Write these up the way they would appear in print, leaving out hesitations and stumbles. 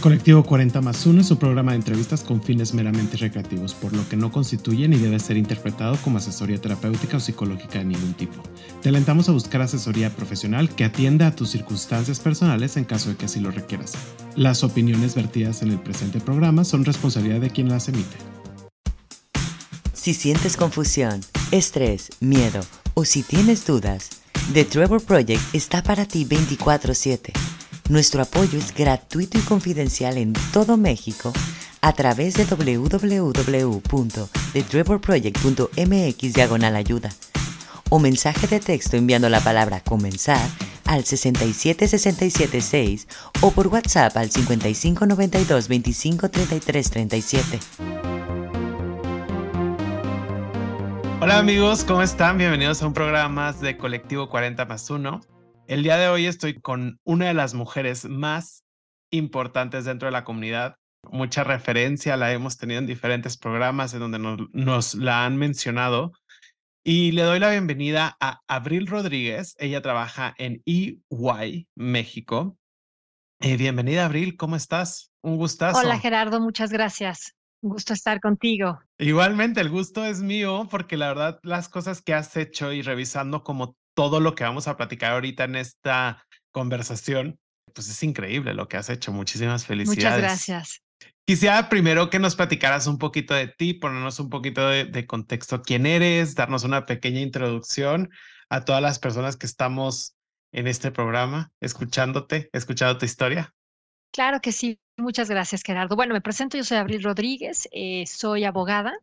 Colectivo 40 Más 1 es un programa de entrevistas con fines meramente recreativos, por lo que no constituye ni debe ser interpretado como asesoría terapéutica o psicológica de ningún tipo. Te alentamos a buscar asesoría profesional que atienda a tus circunstancias personales en caso de que así lo requieras. Las opiniones vertidas en el presente programa son responsabilidad de quien las emite. Si sientes confusión, estrés, miedo o si tienes dudas, The Trevor Project está para ti 24/7. Nuestro apoyo es gratuito y confidencial en todo México a través de www.thetrevorproject.mx/ayuda o mensaje de texto enviando la palabra comenzar al 67676 o por WhatsApp al 5592253337. Hola amigos, ¿cómo están? Bienvenidos a un programa más de Colectivo 40 más 1. El día de hoy estoy con una de las mujeres más importantes dentro de la comunidad. Mucha referencia, la hemos tenido en diferentes programas en donde nos la han mencionado. Y le doy la bienvenida a Abril Rodríguez. Ella trabaja en EY, México. Bienvenida, Abril. ¿Cómo estás? Un gustazo. Hola, Gerardo. Muchas gracias. Un gusto estar contigo. Igualmente, el gusto es mío porque la verdad las cosas que has hecho y revisando como todo lo que vamos a platicar ahorita en esta conversación, pues es increíble lo que has hecho. Muchísimas felicidades. Muchas gracias. Quisiera primero que nos platicaras un poquito de ti, ponernos un poquito de contexto, quién eres, darnos una pequeña introducción a todas las personas que estamos en este programa, escuchando tu historia. Claro que sí. Muchas gracias, Gerardo. Bueno, me presento. Yo soy Abril Rodríguez, soy abogada.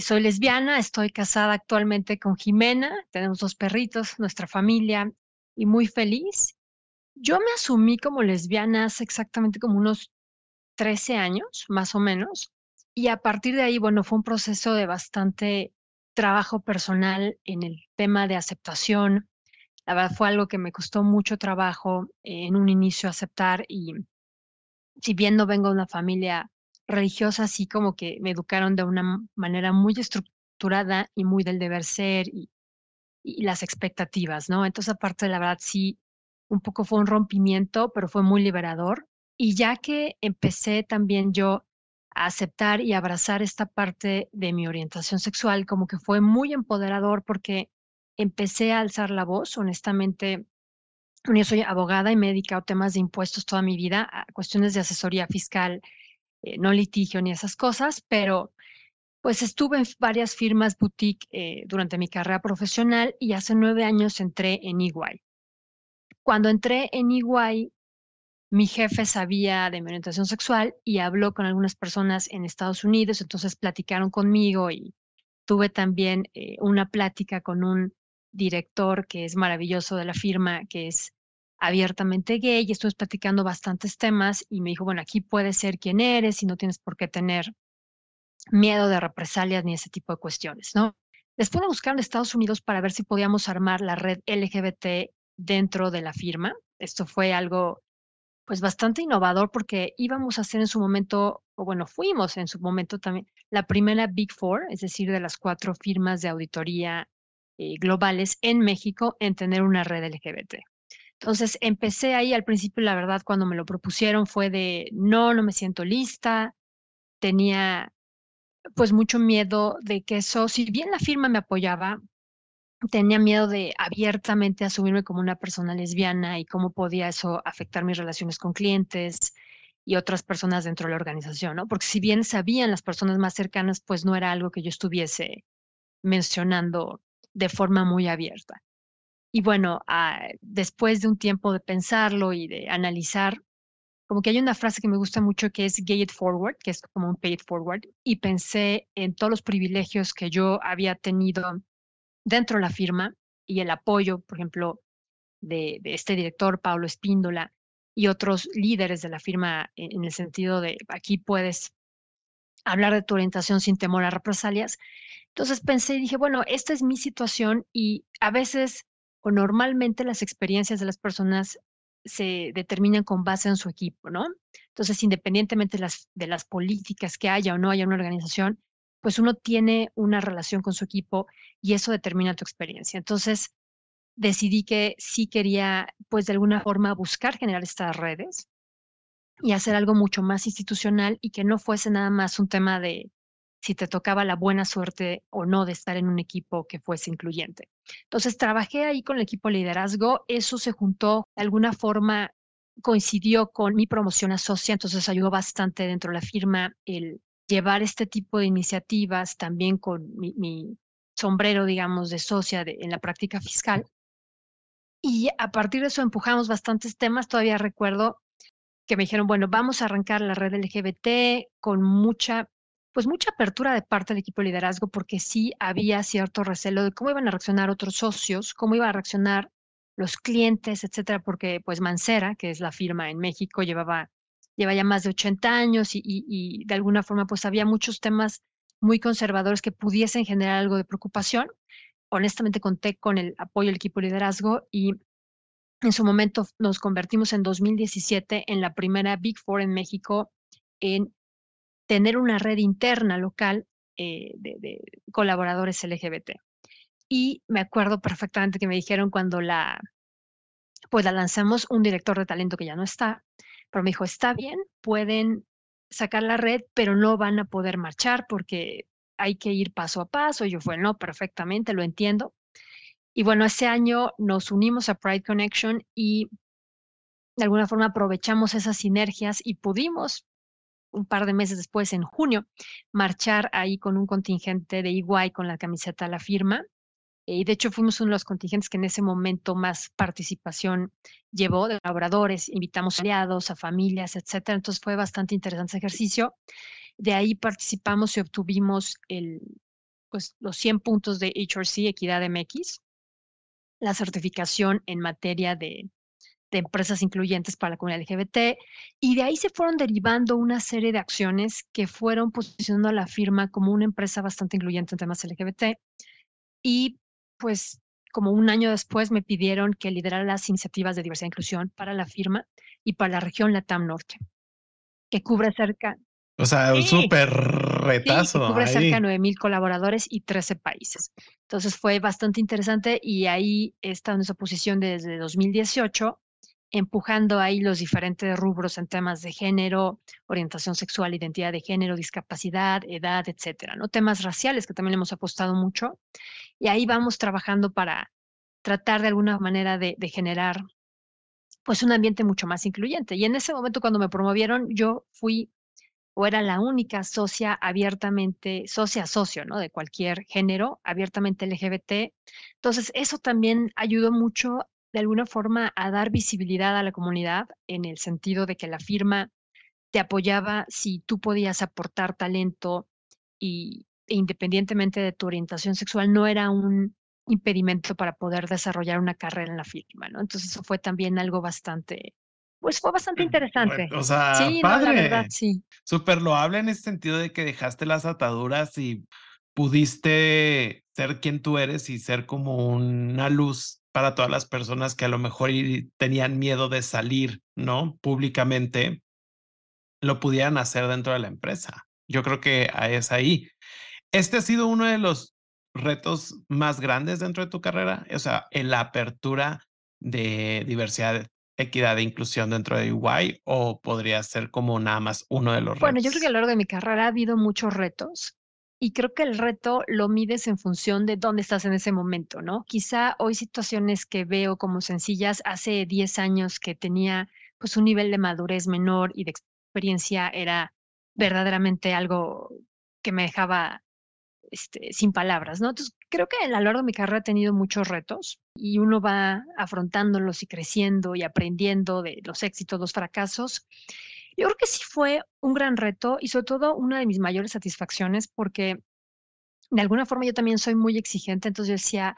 Soy lesbiana, estoy casada actualmente con Jimena, tenemos 2 perritos, nuestra familia, y muy feliz. Yo me asumí como lesbiana hace exactamente como unos 13 años, más o menos, y a partir de ahí, bueno, fue un proceso de bastante trabajo personal en el tema de aceptación. La verdad fue algo que me costó mucho trabajo en un inicio aceptar, y si bien no vengo de una familia religiosa, así como que me educaron de una manera muy estructurada y muy del deber ser y las expectativas, ¿no? Entonces, aparte, la verdad, sí, un poco fue un rompimiento, pero fue muy liberador. Y ya que empecé también yo a aceptar y abrazar esta parte de mi orientación sexual, como que fue muy empoderador porque empecé a alzar la voz, honestamente. Yo soy abogada y me he dedicado a temas de impuestos toda mi vida, a cuestiones de asesoría fiscal, no litigio ni esas cosas, pero pues estuve en varias firmas boutique durante mi carrera profesional y hace 9 años entré en EY. Cuando entré en EY, mi jefe sabía de mi orientación sexual y habló con algunas personas en Estados Unidos, entonces platicaron conmigo y tuve también una plática con un director que es maravilloso de la firma, que es abiertamente gay, y estuvimos platicando bastantes temas y me dijo, bueno, aquí puedes ser quien eres y no tienes por qué tener miedo de represalias ni ese tipo de cuestiones, ¿no? Después me buscaron en Estados Unidos para ver si podíamos armar la red LGBT dentro de la firma. Esto fue algo pues bastante innovador porque íbamos a hacer en su momento, o bueno, fuimos en su momento también, la primera Big Four, es decir, de las 4 firmas de auditoría globales en México en tener una red LGBT. Entonces empecé ahí. Al principio, la verdad, cuando me lo propusieron fue de no me siento lista, tenía pues mucho miedo de que eso, si bien la firma me apoyaba, tenía miedo de abiertamente asumirme como una persona lesbiana y cómo podía eso afectar mis relaciones con clientes y otras personas dentro de la organización, ¿no? Porque si bien sabían las personas más cercanas, pues no era algo que yo estuviese mencionando de forma muy abierta. Y bueno, después de un tiempo de pensarlo y de analizar, como que hay una frase que me gusta mucho que es "gay it forward", que es como un pay it forward, y pensé en todos los privilegios que yo había tenido dentro de la firma y el apoyo, por ejemplo, de este director, Paulo Espíndola, y otros líderes de la firma en el sentido de aquí puedes hablar de tu orientación sin temor a represalias. Entonces pensé y dije, bueno, esta es mi situación y a veces o normalmente las experiencias de las personas se determinan con base en su equipo, ¿no? Entonces, independientemente de las políticas que haya o no haya una organización, pues uno tiene una relación con su equipo y eso determina tu experiencia. Entonces, decidí que sí quería, pues de alguna forma, buscar generar estas redes. y hacer algo mucho más institucional y que no fuese nada más un tema de si te tocaba la buena suerte o no de estar en un equipo que fuese incluyente. Entonces trabajé ahí con el equipo de liderazgo, eso se juntó de alguna forma, coincidió con mi promoción a socia, entonces ayudó bastante dentro de la firma el llevar este tipo de iniciativas también con mi sombrero, digamos, de socia en la práctica fiscal. Y a partir de eso empujamos bastantes temas. Todavía recuerdo que me dijeron, bueno, vamos a arrancar la red LGBT con mucha apertura de parte del equipo de liderazgo, porque sí había cierto recelo de cómo iban a reaccionar otros socios, cómo iban a reaccionar los clientes, etcétera, porque pues Mancera, que es la firma en México, lleva ya más de 80 años y de alguna forma pues había muchos temas muy conservadores que pudiesen generar algo de preocupación. Honestamente conté con el apoyo del equipo de liderazgo y en su momento nos convertimos en 2017 en la primera Big Four en México en tener una red interna local de colaboradores LGBT. Y me acuerdo perfectamente que me dijeron cuando la lanzamos, un director de talento que ya no está, pero me dijo, está bien, pueden sacar la red, pero no van a poder marchar porque hay que ir paso a paso. Y yo fue, no, perfectamente, lo entiendo. Y bueno, ese año nos unimos a Pride Connection y de alguna forma aprovechamos esas sinergias y pudimos, un par de meses después, en junio, marchar ahí con un contingente de EY con la camiseta de la firma. Y de hecho fuimos uno de los contingentes que en ese momento más participación llevó de colaboradores, invitamos aliados, a familias, etcétera. Entonces fue bastante interesante ese ejercicio. De ahí participamos y obtuvimos los 100 puntos de HRC, Equidad MX, la certificación en materia de empresas incluyentes para la comunidad LGBT, y de ahí se fueron derivando una serie de acciones que fueron posicionando a la firma como una empresa bastante incluyente en temas LGBT. Y pues como un año después me pidieron que liderara las iniciativas de diversidad e inclusión para la firma y para la región Latam Norte, que cubre cerca... O sea, un súper retazo. Sí, cubre cerca de 9,000 colaboradores y 13 países. Entonces fue bastante interesante y ahí está nuestra posición desde 2018, empujando ahí los diferentes rubros en temas de género, orientación sexual, identidad de género, discapacidad, edad, etcétera, ¿no? Temas raciales que también le hemos apostado mucho. Y ahí vamos trabajando para tratar de alguna manera de generar pues un ambiente mucho más incluyente. Y en ese momento cuando me promovieron, yo fui... o era la única socia abiertamente, socia, ¿no? De cualquier género, abiertamente LGBT. Entonces, eso también ayudó mucho, de alguna forma, a dar visibilidad a la comunidad, en el sentido de que la firma te apoyaba si tú podías aportar talento e independientemente de tu orientación sexual, no era un impedimento para poder desarrollar una carrera en la firma, ¿no? Entonces, eso fue también algo bastante... Pues fue bastante interesante. O sea, sí, padre. No, la verdad, sí. Súper loable en ese sentido de que dejaste las ataduras y pudiste ser quien tú eres y ser como una luz para todas las personas que a lo mejor tenían miedo de salir, ¿no? Públicamente, lo pudieran hacer dentro de la empresa. Yo creo que es ahí. Este ha sido uno de los retos más grandes dentro de tu carrera, o sea, en la apertura de diversidad, equidad e inclusión dentro de EY, o podría ser como nada más uno de los retos? Bueno, yo creo que a lo largo de mi carrera ha habido muchos retos y creo que el reto lo mides en función de dónde estás en ese momento, ¿no? Quizá hoy situaciones que veo como sencillas, hace 10 años que tenía pues un nivel de madurez menor y de experiencia, era verdaderamente algo que me dejaba sin palabras, ¿no? Entonces, creo que a lo largo de mi carrera he tenido muchos retos y uno va afrontándolos y creciendo y aprendiendo de los éxitos, los fracasos. Yo creo que sí fue un gran reto y sobre todo una de mis mayores satisfacciones, porque de alguna forma yo también soy muy exigente. Entonces yo decía,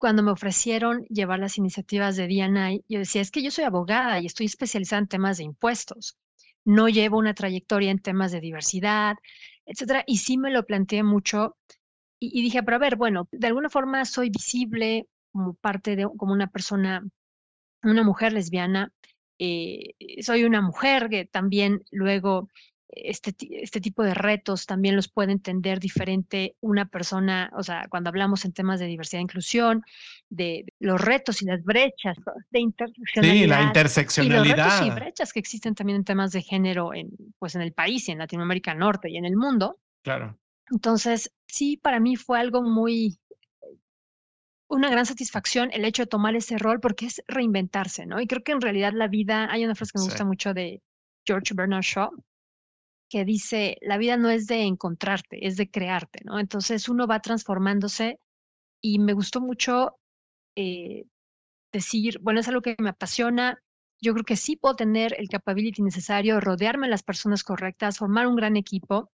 cuando me ofrecieron llevar las iniciativas de D&I, yo decía, es que yo soy abogada y estoy especializada en temas de impuestos. No llevo una trayectoria en temas de diversidad, etcétera. Y sí me lo planteé mucho y dije, pero a ver, bueno, de alguna forma soy visible como parte de, como una persona, una mujer lesbiana, soy una mujer que también luego este tipo de retos también los puede entender diferente una persona, o sea, cuando hablamos en temas de diversidad e inclusión, de los retos y las brechas de interseccionalidad. Sí, la interseccionalidad. Y los retos y brechas que existen también en temas de género en el país y en Latinoamérica Norte y en el mundo. Claro. Entonces, sí, para mí fue algo una gran satisfacción el hecho de tomar ese rol porque es reinventarse, ¿no? Y creo que en realidad la vida, hay una frase que me gusta mucho de George Bernard Shaw, que dice, la vida no es de encontrarte, es de crearte, ¿no? Entonces uno va transformándose y me gustó mucho decir, bueno, es algo que me apasiona, yo creo que sí puedo tener el capability necesario, rodearme de las personas correctas, formar un gran equipo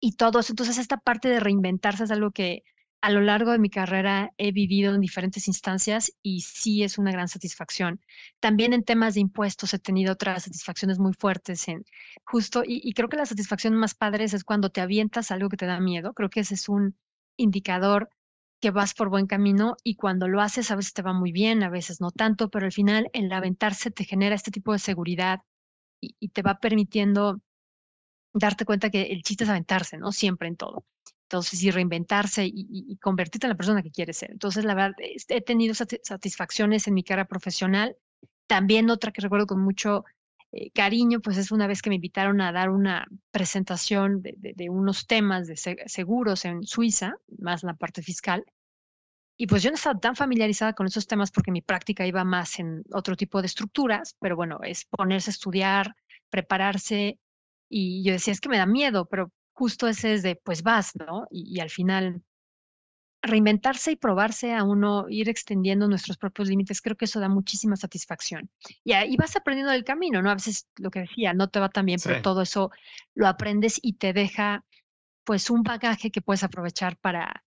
y todo eso. Entonces esta parte de reinventarse es algo que a lo largo de mi carrera he vivido en diferentes instancias y sí es una gran satisfacción. También en temas de impuestos he tenido otras satisfacciones muy fuertes. Y creo que la satisfacción más padre es cuando te avientas algo que te da miedo. Creo que ese es un indicador que vas por buen camino y cuando lo haces a veces te va muy bien, a veces no tanto, pero al final el aventarse te genera este tipo de seguridad y te va permitiendo darte cuenta que el chiste es aventarse, ¿no? Siempre en todo. Entonces, y reinventarse y convertirte en la persona que quieres ser. Entonces, la verdad, he tenido satisfacciones en mi carrera profesional. También otra que recuerdo con mucho cariño, pues es una vez que me invitaron a dar una presentación de unos temas de seguros en Suiza, más la parte fiscal. Y pues yo no estaba tan familiarizada con esos temas porque mi práctica iba más en otro tipo de estructuras, pero bueno, es ponerse a estudiar, prepararse. Y yo decía, es que me da miedo, pero justo ese es de, pues vas, ¿no? Y al final, reinventarse y probarse a uno, ir extendiendo nuestros propios límites, creo que eso da muchísima satisfacción. Y ahí vas aprendiendo del camino, ¿no? A veces, lo que decía, no te va tan bien, pero todo eso lo aprendes y te deja, pues, un bagaje que puedes aprovechar para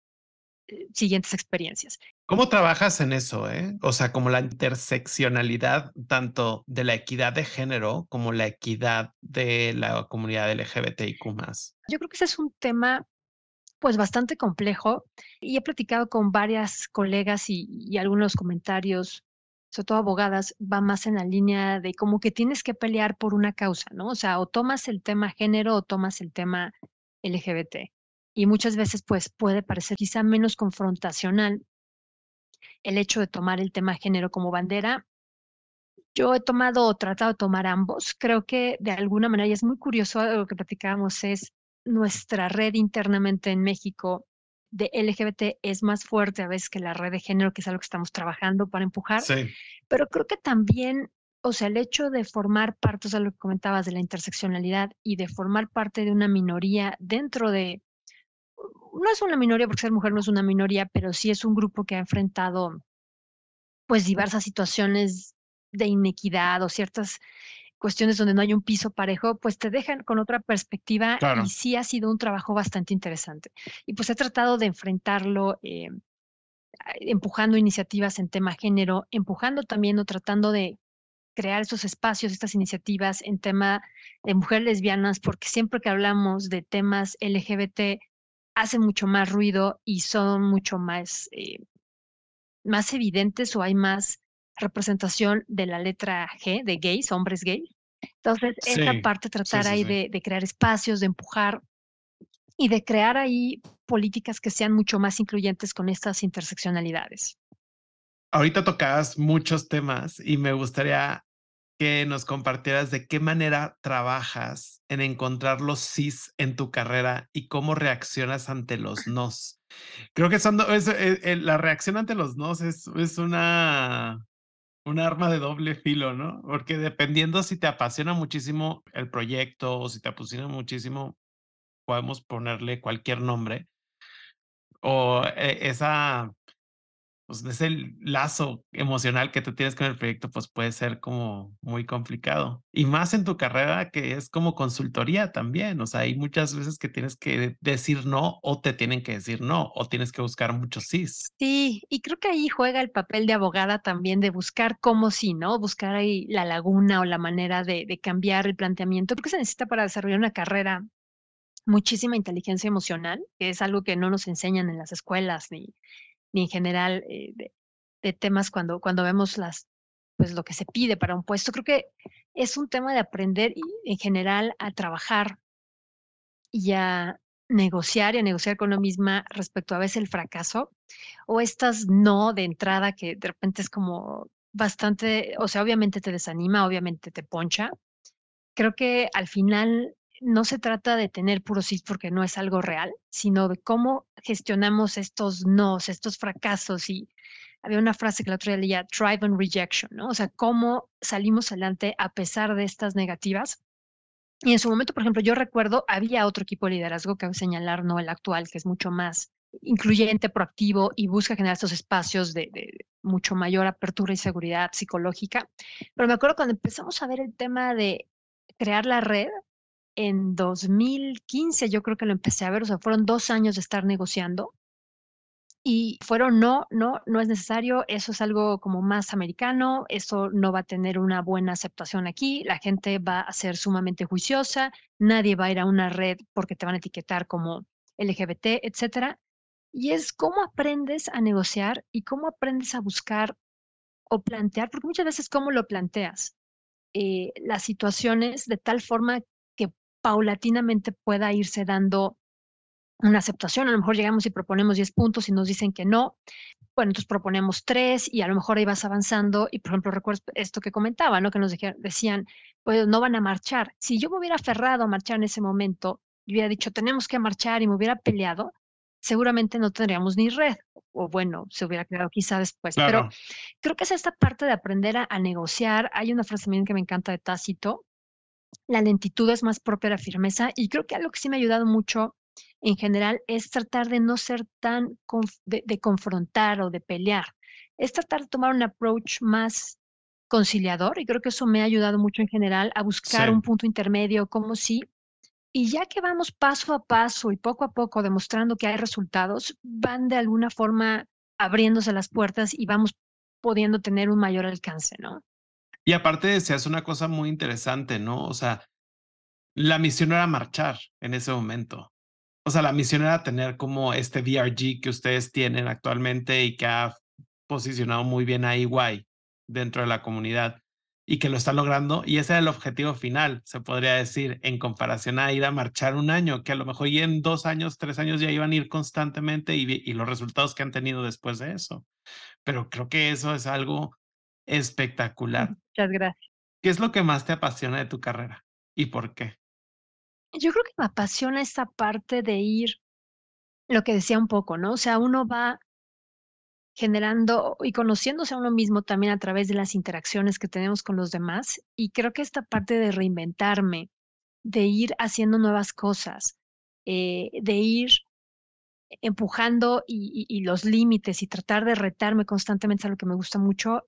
siguientes experiencias. ¿Cómo trabajas en eso, O sea, como la interseccionalidad tanto de la equidad de género como la equidad de la comunidad LGBTIQ+. Yo creo que ese es un tema, pues, bastante complejo y he platicado con varias colegas y algunos comentarios, sobre todo abogadas, va más en la línea de como que tienes que pelear por una causa, ¿no? O sea, o tomas el tema género o tomas el tema LGBT. Y muchas veces, pues, puede parecer quizá menos confrontacional el hecho de tomar el tema género como bandera. Yo he tomado o tratado de tomar ambos. Creo que de alguna manera, y es muy curioso lo que platicábamos, es nuestra red internamente en México de LGBT es más fuerte a veces que la red de género, que es algo que estamos trabajando para empujar. Sí. Pero creo que también, o sea, el hecho de formar parte, o sea, lo que comentabas de la interseccionalidad y de formar parte de una minoría dentro de... No es una minoría, porque ser mujer no es una minoría, pero sí es un grupo que ha enfrentado, pues, diversas situaciones de inequidad o ciertas cuestiones donde no hay un piso parejo, pues te dejan con otra perspectiva. Claro. Y sí ha sido un trabajo bastante interesante. Y pues he tratado de enfrentarlo empujando iniciativas en tema género, empujando también o tratando de crear estos espacios, estas iniciativas en tema de mujeres lesbianas, porque siempre que hablamos de temas LGBT, hace mucho más ruido y son mucho más, más evidentes o hay más representación de la letra G, de gays, hombres gay. Entonces, esta parte tratar ahí de crear espacios, de empujar y de crear ahí políticas que sean mucho más incluyentes con estas interseccionalidades. Ahorita tocabas muchos temas y me gustaría que nos compartieras de qué manera trabajas en encontrar los sís en tu carrera y cómo reaccionas ante los nos. Creo que la reacción ante los nos es un arma de doble filo, ¿no? Porque dependiendo si te apasiona muchísimo el proyecto o si te apasiona muchísimo, podemos ponerle cualquier nombre. O pues ese lazo emocional que tú tienes con el proyecto, pues puede ser como muy complicado. Y más en tu carrera, que es como consultoría también. O sea, hay muchas veces que tienes que decir no o te tienen que decir no o tienes que buscar muchos sís. Sí, y creo que ahí juega el papel de abogada también de buscar cómo sí, ¿no? Buscar ahí la laguna o la manera de cambiar el planteamiento. Creo que se necesita para desarrollar una carrera muchísima inteligencia emocional, que es algo que no nos enseñan en las escuelas ni en general de temas cuando vemos las pues lo que se pide para un puesto. Creo que es un tema de aprender en general a trabajar y a negociar con uno misma respecto a veces el fracaso o estas no de entrada que de repente es como bastante, o sea, obviamente te desanima, obviamente te poncha. Creo que al final no se trata de tener puro sí porque no es algo real, sino de cómo gestionamos estos nos, estos fracasos. Y había una frase que el otro día leía, thrive on rejection, ¿no? O sea, cómo salimos adelante a pesar de estas negativas. Y en su momento, por ejemplo, yo recuerdo, había otro equipo de liderazgo que voy a señalar, no el actual, que es mucho más incluyente, proactivo y busca generar estos espacios de mucho mayor apertura y seguridad psicológica. Pero me acuerdo cuando empezamos a ver el tema de crear la red, en 2015 yo creo que lo empecé a ver, o sea, fueron 2 años de estar negociando y fueron no es necesario, eso es algo como más americano, eso no va a tener una buena aceptación aquí, la gente va a ser sumamente juiciosa, nadie va a ir a una red porque te van a etiquetar como LGBT, etcétera. Y es cómo aprendes a negociar y cómo aprendes a buscar o plantear, porque muchas veces cómo lo planteas, las situaciones de tal forma paulatinamente pueda irse dando una aceptación. A lo mejor llegamos y proponemos 10 puntos y nos dicen que no. Bueno, entonces proponemos 3 y a lo mejor ahí vas avanzando. Y, por ejemplo, recuerdo esto que comentaba, ¿no? Que nos decían, pues no van a marchar. Si yo me hubiera aferrado a marchar en ese momento y hubiera dicho, tenemos que marchar y me hubiera peleado, seguramente no tendríamos ni red. O bueno, se hubiera quedado quizá después. Claro. Pero creo que es esta parte de aprender a negociar. Hay una frase también que me encanta de Tácito, la lentitud es más propia de la firmeza, y creo que algo que sí me ha ayudado mucho en general es tratar de no ser tan de confrontar o de pelear, es tratar de tomar un approach más conciliador, y creo que eso me ha ayudado mucho en general a buscar un punto intermedio, como si, y ya que vamos paso a paso y poco a poco demostrando que hay resultados, van de alguna forma abriéndose las puertas y vamos pudiendo tener un mayor alcance, ¿no? Y aparte se hace una cosa muy interesante, ¿no? O sea, la misión era marchar en ese momento. O sea, la misión era tener como este VRG que ustedes tienen actualmente y que ha posicionado muy bien a EY dentro de la comunidad y que lo está logrando. Y ese era el objetivo final, se podría decir, en comparación a ir a marchar un año, que a lo mejor ya en 2 años, 3 años ya iban a ir constantemente y los resultados que han tenido después de eso. Pero creo que eso es algo espectacular. Muchas gracias. ¿Qué es lo que más te apasiona de tu carrera y por qué? Yo creo que me apasiona esta parte de ir, lo que decía un poco, ¿no? O sea, uno va generando y conociéndose a uno mismo también a través de las interacciones que tenemos con los demás, y creo que esta parte de reinventarme, de ir haciendo nuevas cosas, de ir empujando y los límites y tratar de retarme constantemente es algo que me gusta mucho.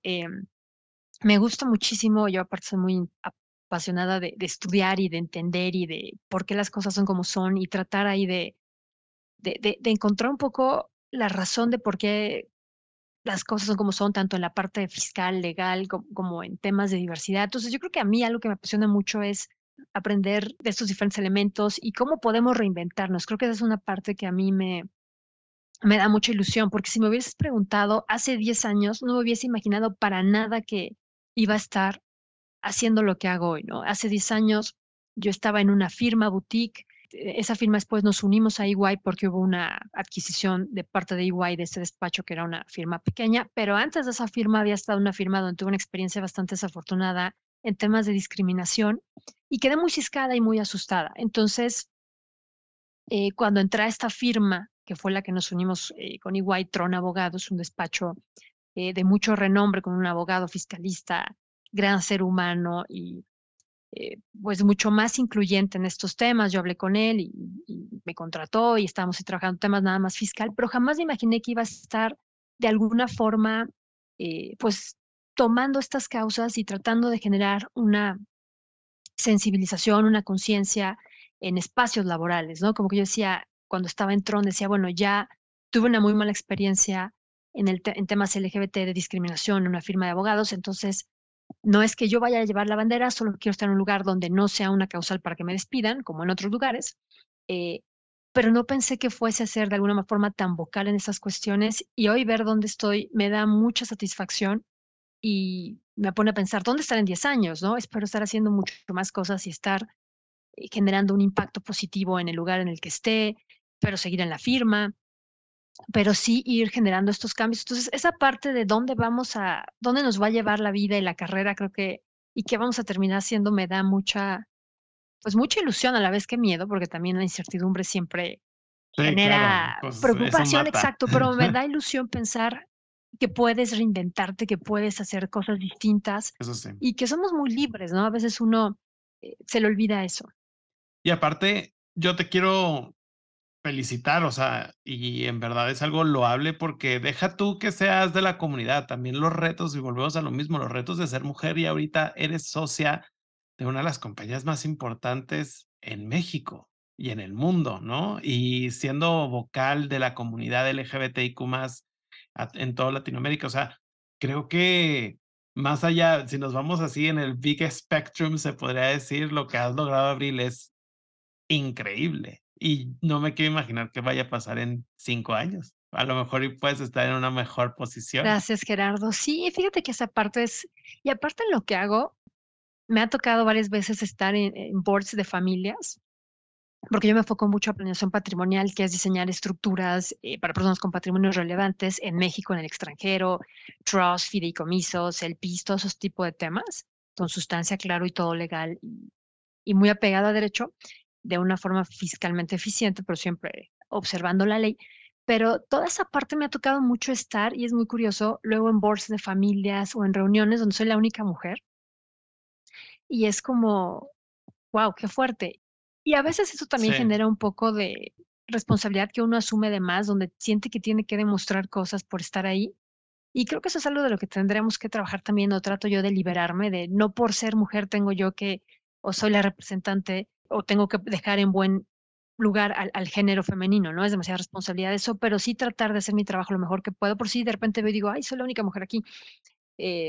Me gusta muchísimo, yo aparte soy muy apasionada de estudiar y de entender y de por qué las cosas son como son y tratar ahí de encontrar un poco la razón de por qué las cosas son como son, tanto en la parte fiscal, legal, como en temas de diversidad. Entonces yo creo que a mí algo que me apasiona mucho es aprender de estos diferentes elementos y cómo podemos reinventarnos. Creo que esa es una parte que a mí me da mucha ilusión, porque si me hubieses preguntado hace 10 años, no me hubiese imaginado para nada que iba a estar haciendo lo que hago hoy, ¿no? Hace 10 años yo estaba en una firma boutique, esa firma después nos unimos a EY porque hubo una adquisición de parte de EY de este despacho que era una firma pequeña, pero antes de esa firma había estado una firma donde tuve una experiencia bastante desafortunada en temas de discriminación y quedé muy ciscada y muy asustada. Entonces, cuando entré a esta firma, que fue la que nos unimos con Iguay Tron Abogados, un despacho de mucho renombre, con un abogado fiscalista, gran ser humano y pues mucho más incluyente en estos temas. Yo hablé con él y me contrató y estábamos trabajando temas nada más fiscal, pero jamás me imaginé que iba a estar de alguna forma pues tomando estas causas y tratando de generar una sensibilización, una conciencia en espacios laborales, ¿no? Como que yo decía, cuando estaba en Tron, decía, bueno, ya tuve una muy mala experiencia en temas LGBT de discriminación en una firma de abogados, entonces no es que yo vaya a llevar la bandera, solo quiero estar en un lugar donde no sea una causal para que me despidan, como en otros lugares, pero no pensé que fuese a ser de alguna forma tan vocal en esas cuestiones, y hoy ver dónde estoy me da mucha satisfacción y me pone a pensar, ¿dónde estar en 10 años? ¿No? Espero estar haciendo mucho más cosas y estar generando un impacto positivo en el lugar en el que esté, pero seguir en la firma, pero sí ir generando estos cambios. Entonces, esa parte de dónde nos va a llevar la vida y la carrera, creo que, y qué vamos a terminar haciendo, me da mucha ilusión, a la vez que miedo, porque también la incertidumbre siempre genera preocupación, exacto, pero me da ilusión pensar que puedes reinventarte, que puedes hacer cosas distintas, eso sí, y que somos muy libres, ¿no? A veces uno se le olvida eso. Y aparte, yo te quiero felicitar, o sea, y en verdad es algo loable, porque deja tú que seas de la comunidad, también los retos, y volvemos a lo mismo, los retos de ser mujer, y ahorita eres socia de una de las compañías más importantes en México y en el mundo, ¿no? Y siendo vocal de la comunidad LGBTIQ+, en toda Latinoamérica. O sea, creo que más allá, si nos vamos así en el big spectrum, se podría decir, lo que has logrado, Abril, es increíble. Y no me quiero imaginar qué vaya a pasar en 5 años. A lo mejor puedes estar en una mejor posición. Gracias, Gerardo. Sí, fíjate que esa parte es... Y aparte en lo que hago, me ha tocado varias veces estar en boards de familias, porque yo me enfoco mucho a planeación patrimonial, que es diseñar estructuras para personas con patrimonios relevantes en México, en el extranjero, trust, fideicomisos, el PIS, todos esos tipos de temas, con sustancia, claro, y todo legal, y muy apegado a derecho, de una forma fiscalmente eficiente, pero siempre observando la ley. Pero toda esa parte me ha tocado mucho estar, y es muy curioso, luego en boards de familias o en reuniones donde soy la única mujer, y es como, wow, qué fuerte. Y a veces eso también genera un poco de responsabilidad que uno asume de más, donde siente que tiene que demostrar cosas por estar ahí. Y creo que eso es algo de lo que tendremos que trabajar también, o trato yo de liberarme de no por ser mujer tengo yo que, o soy la representante, o tengo que dejar en buen lugar al género femenino, ¿no? Es demasiada responsabilidad eso, pero sí tratar de hacer mi trabajo lo mejor que puedo, por si de repente veo y digo, ay, soy la única mujer aquí.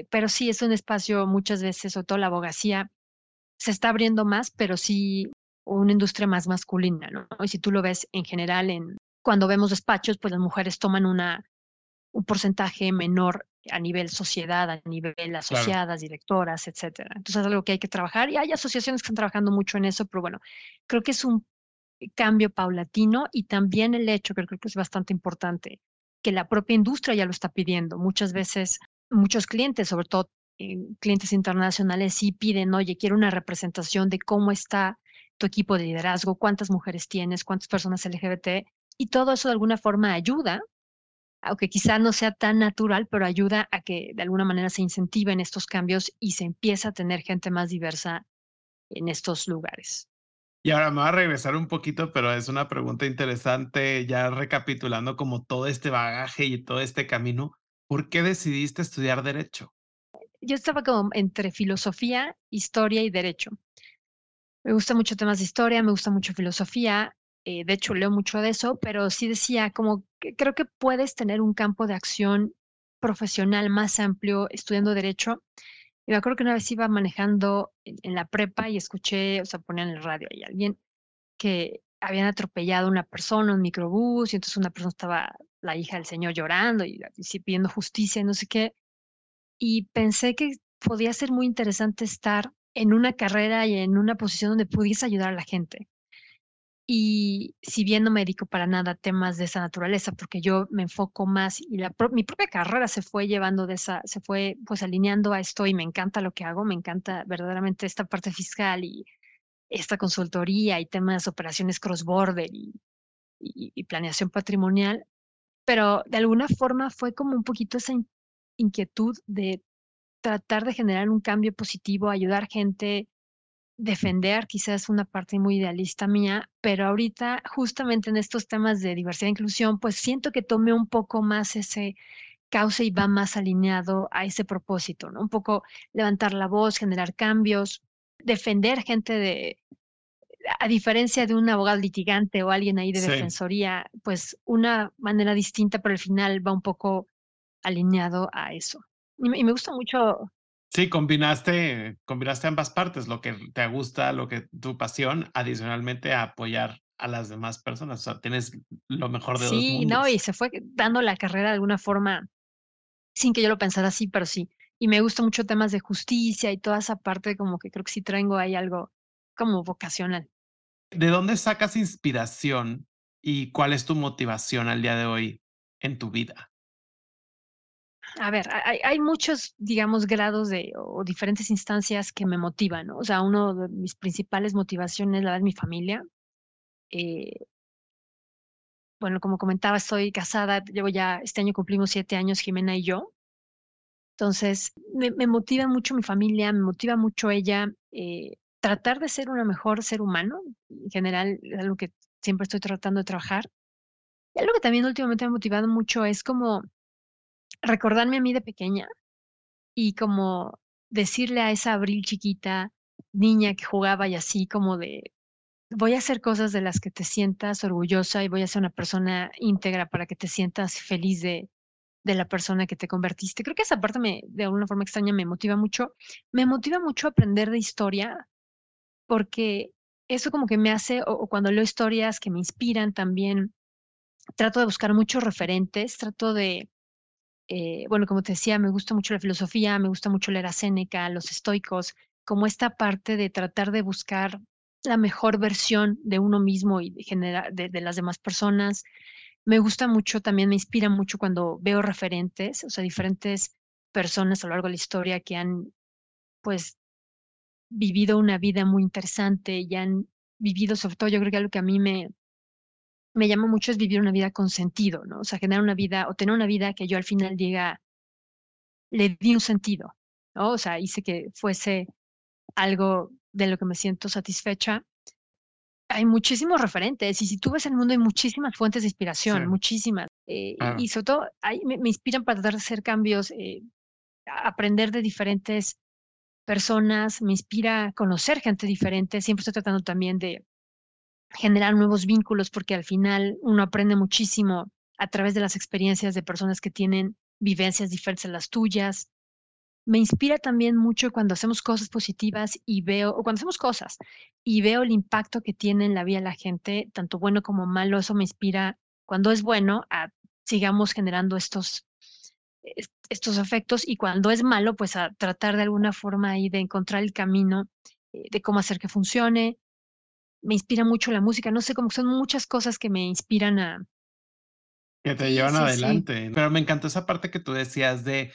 Pero sí, es un espacio muchas veces, sobre todo la abogacía, se está abriendo más, pero sí... una industria más masculina, ¿no? Y si tú lo ves en general, cuando vemos despachos, pues las mujeres toman un porcentaje menor a nivel sociedad, a nivel asociadas, directoras, etcétera. Entonces es algo que hay que trabajar, y hay asociaciones que están trabajando mucho en eso, pero bueno, creo que es un cambio paulatino, y también el hecho, que creo que es bastante importante, que la propia industria ya lo está pidiendo. Muchas veces, muchos clientes, sobre todo clientes internacionales, sí piden, oye, quiero una representación de cómo está tu equipo de liderazgo, cuántas mujeres tienes, cuántas personas LGBT, y todo eso de alguna forma ayuda, aunque quizá no sea tan natural, pero ayuda a que de alguna manera se incentiven estos cambios y se empieza a tener gente más diversa en estos lugares. Y ahora me voy a regresar un poquito, pero es una pregunta interesante, ya recapitulando como todo este bagaje y todo este camino, ¿por qué decidiste estudiar Derecho? Yo estaba como entre filosofía, historia y derecho. Me gusta mucho temas de historia, me gusta mucho filosofía, de hecho leo mucho de eso, pero sí decía como que creo que puedes tener un campo de acción profesional más amplio estudiando derecho. Y me acuerdo que una vez iba manejando en la prepa y escuché, o sea, ponían en el radio ahí alguien que habían atropellado a una persona, un microbús, y entonces una persona estaba, la hija del señor, llorando y pidiendo justicia y no sé qué. Y pensé que podía ser muy interesante estar en una carrera y en una posición donde pudiese ayudar a la gente. Y si bien no me dedico para nada a temas de esa naturaleza, porque yo me enfoco más, y mi propia carrera se fue llevando se fue pues alineando a esto, y me encanta lo que hago, me encanta verdaderamente esta parte fiscal y esta consultoría y temas de operaciones cross-border y planeación patrimonial, pero de alguna forma fue como un poquito esa inquietud de tratar de generar un cambio positivo, ayudar gente, defender, quizás una parte muy idealista mía, pero ahorita justamente en estos temas de diversidad e inclusión, pues siento que tomé un poco más ese cauce y va más alineado a ese propósito, ¿no? Un poco levantar la voz, generar cambios, defender gente a diferencia de un abogado litigante o alguien ahí de defensoría, pues una manera distinta, pero al final va un poco alineado a eso. Y me gusta mucho. Sí, combinaste ambas partes, lo que te gusta, lo que tu pasión, adicionalmente a apoyar a las demás personas. O sea, tienes lo mejor de dos mundos. Sí, no, y se fue dando la carrera de alguna forma, sin que yo lo pensara así, pero sí, y me gusta mucho temas de justicia y toda esa parte, como que creo que sí traigo ahí algo como vocacional. ¿De dónde sacas inspiración y cuál es tu motivación al día de hoy en tu vida? A ver, hay muchos, digamos, grados de, o diferentes instancias que me motivan, ¿no? O sea, una de mis principales motivaciones es la de mi familia. Bueno, como comentaba, estoy casada, llevo ya, este año cumplimos 7 años, Jimena y yo. Entonces, me motiva mucho mi familia, me motiva mucho ella, tratar de ser una mejor ser humano, en general, es algo que siempre estoy tratando de trabajar. Y algo que también últimamente me ha motivado mucho es como recordarme a mí de pequeña y como decirle a esa Abril chiquita, niña que jugaba y así como de, voy a hacer cosas de las que te sientas orgullosa y voy a ser una persona íntegra para que te sientas feliz de la persona que te convertiste. Creo que esa parte de alguna forma extraña me motiva mucho. Me motiva mucho aprender de historia porque eso como que me hace, o cuando leo historias que me inspiran también, trato de buscar muchos referentes, trato de, bueno, como te decía, me gusta mucho la filosofía, me gusta mucho leer a Séneca, los estoicos, como esta parte de tratar de buscar la mejor versión de uno mismo y de las demás personas. Me gusta mucho, también me inspira mucho cuando veo referentes, o sea, diferentes personas a lo largo de la historia que han, pues, vivido una vida muy interesante y han vivido, sobre todo, yo creo que algo que a mí me llama mucho es vivir una vida con sentido, ¿no? O sea, generar una vida o tener una vida que yo al final diga, le di un sentido, ¿no? O sea, hice que fuese algo de lo que me siento satisfecha. Hay muchísimos referentes y si tú ves el mundo hay muchísimas fuentes de inspiración, sí, muchísimas. Y sobre todo me inspiran para tratar de hacer cambios, aprender de diferentes personas, me inspira conocer gente diferente. Siempre estoy tratando también de generar nuevos vínculos porque al final uno aprende muchísimo a través de las experiencias de personas que tienen vivencias diferentes a las tuyas. Me inspira también mucho cuando hacemos cosas positivas y veo, o cuando hacemos cosas y veo el impacto que tiene en la vida de la gente, tanto bueno como malo. Eso me inspira cuando es bueno a sigamos generando estos efectos y cuando es malo, pues a tratar de alguna forma ahí de encontrar el camino de cómo hacer que funcione. Me inspira mucho la música, no sé, como son muchas cosas que me inspiran a... Que te llevan adelante. Sí. Pero me encantó esa parte que tú decías de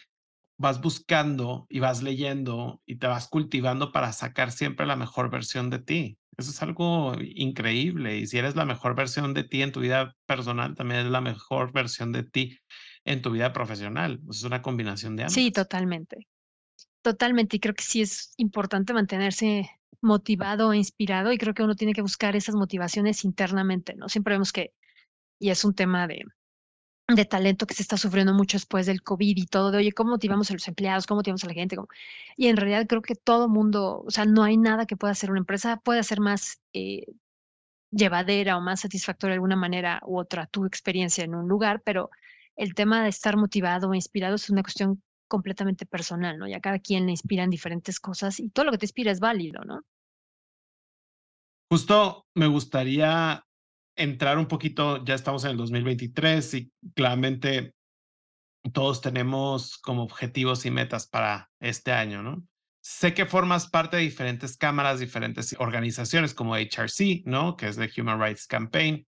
vas buscando y vas leyendo y te vas cultivando para sacar siempre la mejor versión de ti. Eso es algo increíble. Y si eres la mejor versión de ti en tu vida personal, también eres la mejor versión de ti en tu vida profesional. Es una combinación de ambas. Sí, totalmente. Totalmente. Y creo que sí es importante mantenerse motivado e inspirado. Y creo que uno tiene que buscar esas motivaciones internamente, ¿no? Siempre vemos que, y es un tema de talento que se está sufriendo mucho después del COVID y todo, de oye, ¿cómo motivamos a los empleados? ¿Cómo motivamos a la gente? ¿Cómo? Y en realidad creo que todo mundo, o sea, no hay nada que pueda hacer una empresa, puede hacer más llevadera o más satisfactoria de alguna manera u otra tu experiencia en un lugar, pero el tema de estar motivado o inspirado es una cuestión completamente personal, ¿no? Y a cada quien le inspiran diferentes cosas y todo lo que te inspira es válido, ¿no? Justo me gustaría entrar un poquito, ya estamos en el 2023 y claramente todos tenemos como objetivos y metas para este año, ¿no? Sé que formas parte de diferentes cámaras, diferentes organizaciones como HRC, ¿no? Que es de Human Rights Campaign.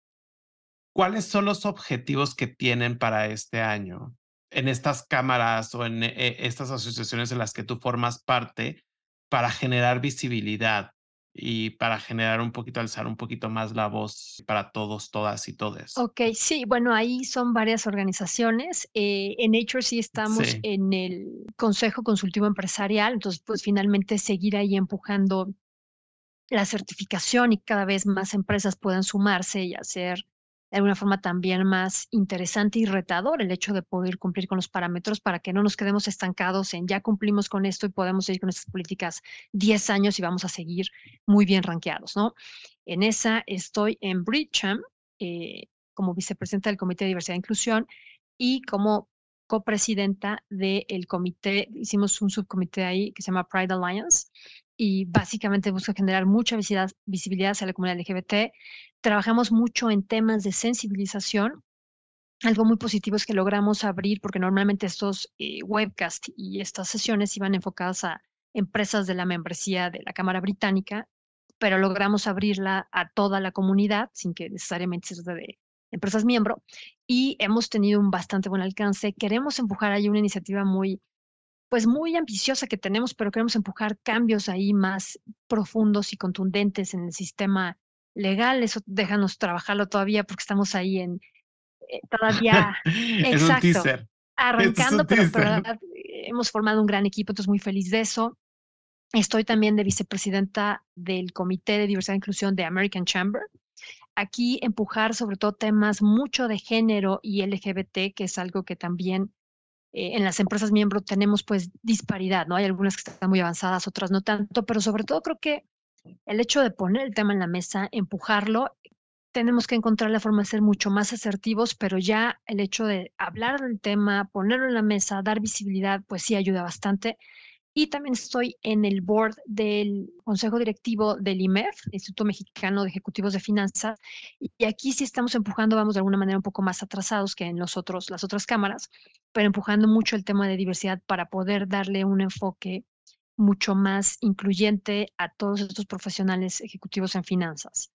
¿Cuáles son los objetivos que tienen para este año en estas cámaras o en estas asociaciones en las que tú formas parte para generar visibilidad y para generar un poquito, alzar un poquito más la voz para todos, todas y todes? Ok, sí, bueno, ahí son varias organizaciones. En HRC estamos en el Consejo Consultivo Empresarial, entonces pues finalmente seguir ahí empujando la certificación y cada vez más empresas puedan sumarse y hacer de alguna forma también más interesante y retador el hecho de poder cumplir con los parámetros para que no nos quedemos estancados en ya cumplimos con esto y podemos seguir con estas políticas 10 años y vamos a seguir muy bien rankeados, ¿no? En esa estoy en Bridgetham como vicepresidenta del Comité de Diversidad e Inclusión y como copresidenta del comité. Hicimos un subcomité ahí que se llama Pride Alliance y básicamente busca generar mucha visibilidad hacia la comunidad LGBT. Trabajamos mucho en temas de sensibilización Algo muy positivo es que logramos abrir, porque normalmente estos webcasts y estas sesiones iban enfocadas a empresas de la membresía de la Cámara Británica, pero logramos abrirla a toda la comunidad, sin que necesariamente se trate de empresas miembro, y hemos tenido un bastante buen alcance. Queremos empujar ahí una iniciativa muy ambiciosa que tenemos, pero queremos empujar cambios ahí más profundos y contundentes en el sistema legal. Eso déjanos trabajarlo todavía, porque estamos ahí en... todavía, exacto, es un teaser. Arrancando, pero hemos formado un gran equipo, entonces muy feliz de eso. Estoy también de vicepresidenta del Comité de Diversidad e Inclusión de American Chamber. Aquí empujar sobre todo temas mucho de género y LGBT, que es algo que también en las empresas miembros tenemos pues disparidad, ¿no? Hay algunas que están muy avanzadas, otras no tanto, pero sobre todo creo que el hecho de poner el tema en la mesa, empujarlo, tenemos que encontrar la forma de ser mucho más asertivos, pero ya el hecho de hablar del tema, ponerlo en la mesa, dar visibilidad, pues sí ayuda bastante. Y también estoy en el board del Consejo Directivo del IMEF, Instituto Mexicano de Ejecutivos de Finanzas, y aquí sí estamos empujando, vamos de alguna manera un poco más atrasados que en las otras cámaras, pero empujando mucho el tema de diversidad para poder darle un enfoque mucho más incluyente a todos estos profesionales ejecutivos en finanzas.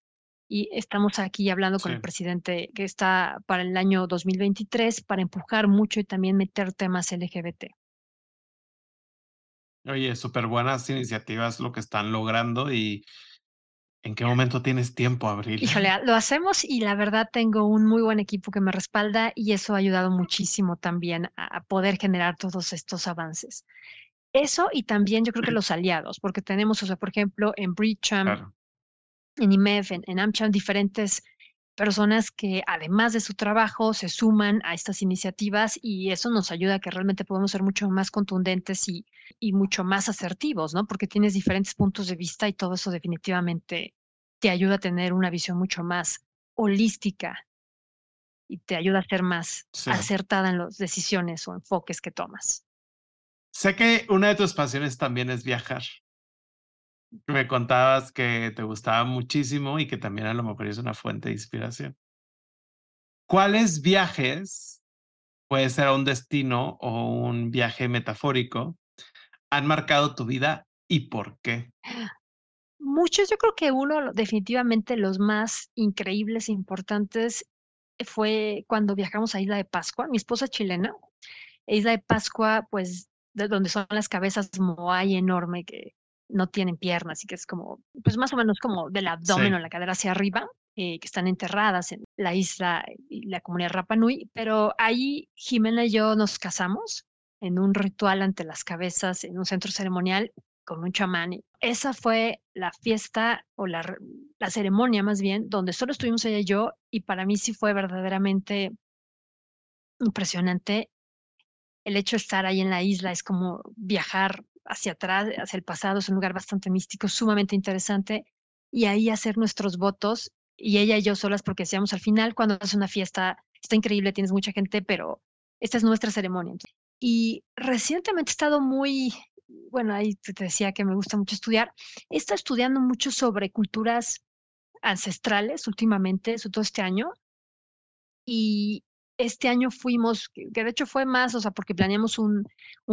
Y estamos aquí hablando con el presidente que está para el año 2023 para empujar mucho y también meter temas LGBT. Oye, súper buenas iniciativas lo que están logrando. ¿Y en qué momento tienes tiempo, Abril? Híjole, lo hacemos y la verdad tengo un muy buen equipo que me respalda y eso ha ayudado muchísimo también a poder generar todos estos avances. Eso y también yo creo que los aliados, porque tenemos, o sea, por ejemplo, en Bridgetham, claro, en IMEF, en AmCham, diferentes personas que además de su trabajo se suman a estas iniciativas y eso nos ayuda a que realmente podamos ser mucho más contundentes y mucho más asertivos, ¿no? Porque tienes diferentes puntos de vista y todo eso definitivamente te ayuda a tener una visión mucho más holística y te ayuda a ser más acertada en las decisiones o enfoques que tomas. Sé que una de tus pasiones también es viajar. Me contabas que te gustaba muchísimo y que también a lo mejor es una fuente de inspiración. ¿Cuáles viajes, puede ser a un destino o un viaje metafórico, han marcado tu vida y por qué? Muchos. Yo creo que uno, definitivamente los más increíbles e importantes, fue cuando viajamos a Isla de Pascua. Mi esposa es chilena. Isla de Pascua, pues, de donde son las cabezas Moai enorme que no tienen piernas y que es como, pues más o menos como del abdomen o la cadera hacia arriba, que están enterradas en la isla y la comunidad Rapa Nui. Pero ahí Jimena y yo nos casamos en un ritual ante las cabezas, en un centro ceremonial con un chamán. Esa fue la fiesta o la ceremonia más bien, donde solo estuvimos ella y yo, y para mí sí fue verdaderamente impresionante. El hecho de estar ahí en la isla es como viajar hacia atrás, hacia el pasado. Es un lugar bastante místico, sumamente interesante, y ahí hacer nuestros votos, y ella y yo solas, porque decíamos al final, cuando haces una fiesta, está increíble, tienes mucha gente, pero esta es nuestra ceremonia. Y recientemente he estado muy, bueno, ahí te decía que me gusta mucho estudiar, he estado estudiando mucho sobre culturas ancestrales últimamente, sobre todo este año, y este año fuimos, que de hecho fue más, o sea, porque planeamos un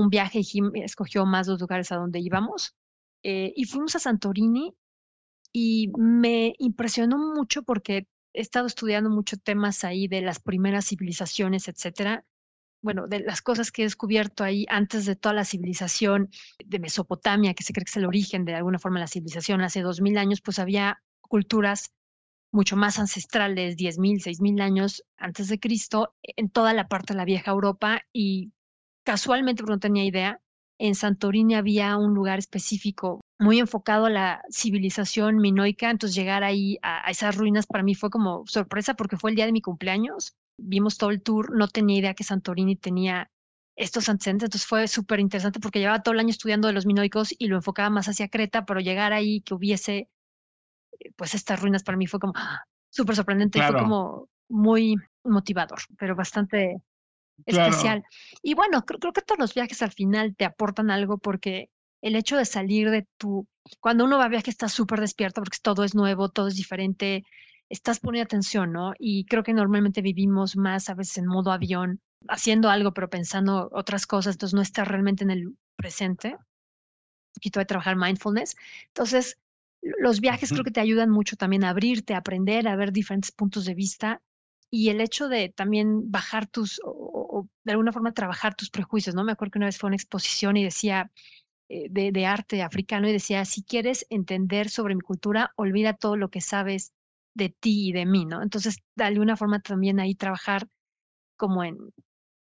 viaje y Jim escogió más los lugares a donde íbamos, y fuimos a Santorini y me impresionó mucho porque he estado estudiando mucho temas ahí de las primeras civilizaciones, etcétera. Bueno, de las cosas que he descubierto ahí antes de toda la civilización de Mesopotamia, que se cree que es el origen de alguna forma de la civilización, hace 2000 años, pues había culturas mucho más ancestrales, 10,000, 6,000 años antes de Cristo, en toda la parte de la vieja Europa. Y casualmente, porque no tenía idea, en Santorini había un lugar específico muy enfocado a la civilización minoica. Entonces llegar ahí a esas ruinas para mí fue como sorpresa, porque fue el día de mi cumpleaños, vimos todo el tour, no tenía idea que Santorini tenía estos antecedentes. Entonces fue súper interesante porque llevaba todo el año estudiando de los minoicos y lo enfocaba más hacia Creta, pero llegar ahí que hubiese pues estas ruinas para mí fue como súper sorprendente, claro, y fue como muy motivador, pero bastante especial. Y bueno, creo que todos los viajes al final te aportan algo, porque el hecho de salir de tu... Cuando uno va a viaje está súper despierto porque todo es nuevo, todo es diferente, estás poniendo atención, ¿no? Y creo que normalmente vivimos más a veces en modo avión, haciendo algo pero pensando otras cosas, entonces no estás realmente en el presente. Un poquito de trabajar mindfulness. Entonces, los viajes creo que te ayudan mucho también a abrirte, a aprender, a ver diferentes puntos de vista. Y el hecho de también bajar tus, o de alguna forma trabajar tus prejuicios, ¿no? Me acuerdo que una vez fue a una exposición y decía, de arte africano, y decía, si quieres entender sobre mi cultura, olvida todo lo que sabes de ti y de mí, ¿no? Entonces, de alguna forma también ahí trabajar como en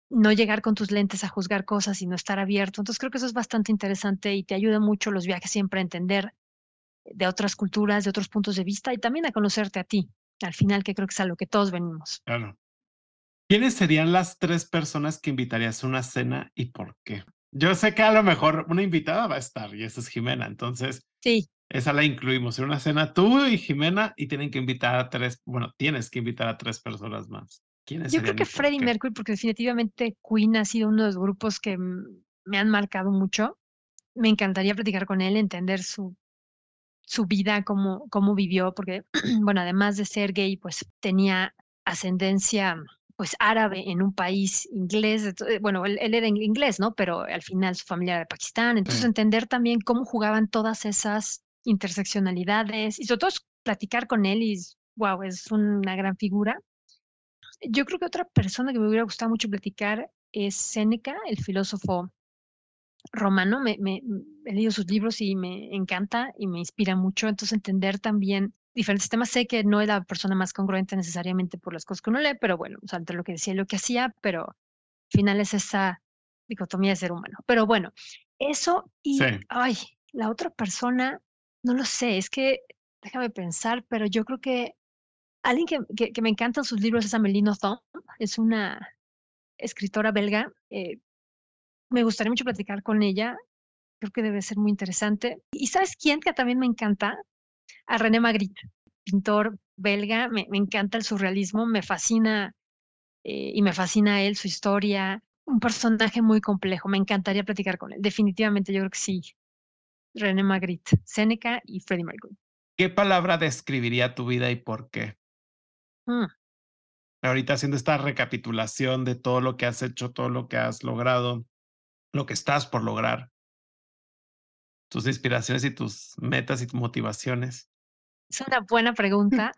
no llegar con tus lentes a juzgar cosas y no estar abierto. Entonces, creo que eso es bastante interesante y te ayuda mucho los viajes siempre a entender de otras culturas, de otros puntos de vista y también a conocerte a ti. Al final, que creo que es a lo que todos venimos. Claro. ¿Quiénes serían las 3 personas que invitarías a una cena y por qué? Yo sé que a lo mejor una invitada va a estar y esa es Jimena, entonces sí, esa la incluimos en una cena, tú y Jimena, y tienen que invitar a 3, bueno, tienes que invitar a 3 personas más. ¿Quiénes serían? Yo creo que Freddie Mercury, porque definitivamente Queen ha sido uno de los grupos que me han marcado mucho. Me encantaría platicar con él, entender su vida, cómo vivió, porque, bueno, además de ser gay, pues tenía ascendencia, pues, árabe en un país inglés. Bueno, él era inglés, ¿no? Pero al final su familia era de Pakistán. Entonces, entender también cómo jugaban todas esas interseccionalidades y sobre todo platicar con él y, wow, es una gran figura. Yo creo que otra persona que me hubiera gustado mucho platicar es Séneca, el filósofo romano. He leído sus libros y me encanta y me inspira mucho. Entonces, entender también diferentes temas. Sé que no es la persona más congruente necesariamente por las cosas que uno lee, pero bueno, o sea, entre lo que decía y lo que hacía, pero al final es esa dicotomía de ser humano. Pero bueno, eso y... Sí. Ay, la otra persona, no lo sé, es que déjame pensar, pero yo creo que alguien que me encantan sus libros es Amélie Nothomb. Es una escritora belga. Me gustaría mucho platicar con ella. Creo que debe ser muy interesante. ¿Y sabes quién que también me encanta? A René Magritte, pintor belga. Me encanta el surrealismo, me fascina y me fascina él, su historia. Un personaje muy complejo. Me encantaría platicar con él. Definitivamente yo creo que sí. René Magritte, Séneca y Freddie Mercury. ¿Qué palabra describiría tu vida y por qué? Ahorita haciendo esta recapitulación de todo lo que has hecho, todo lo que has logrado, lo que estás por lograr, tus inspiraciones y tus metas y tus motivaciones. Es una buena pregunta.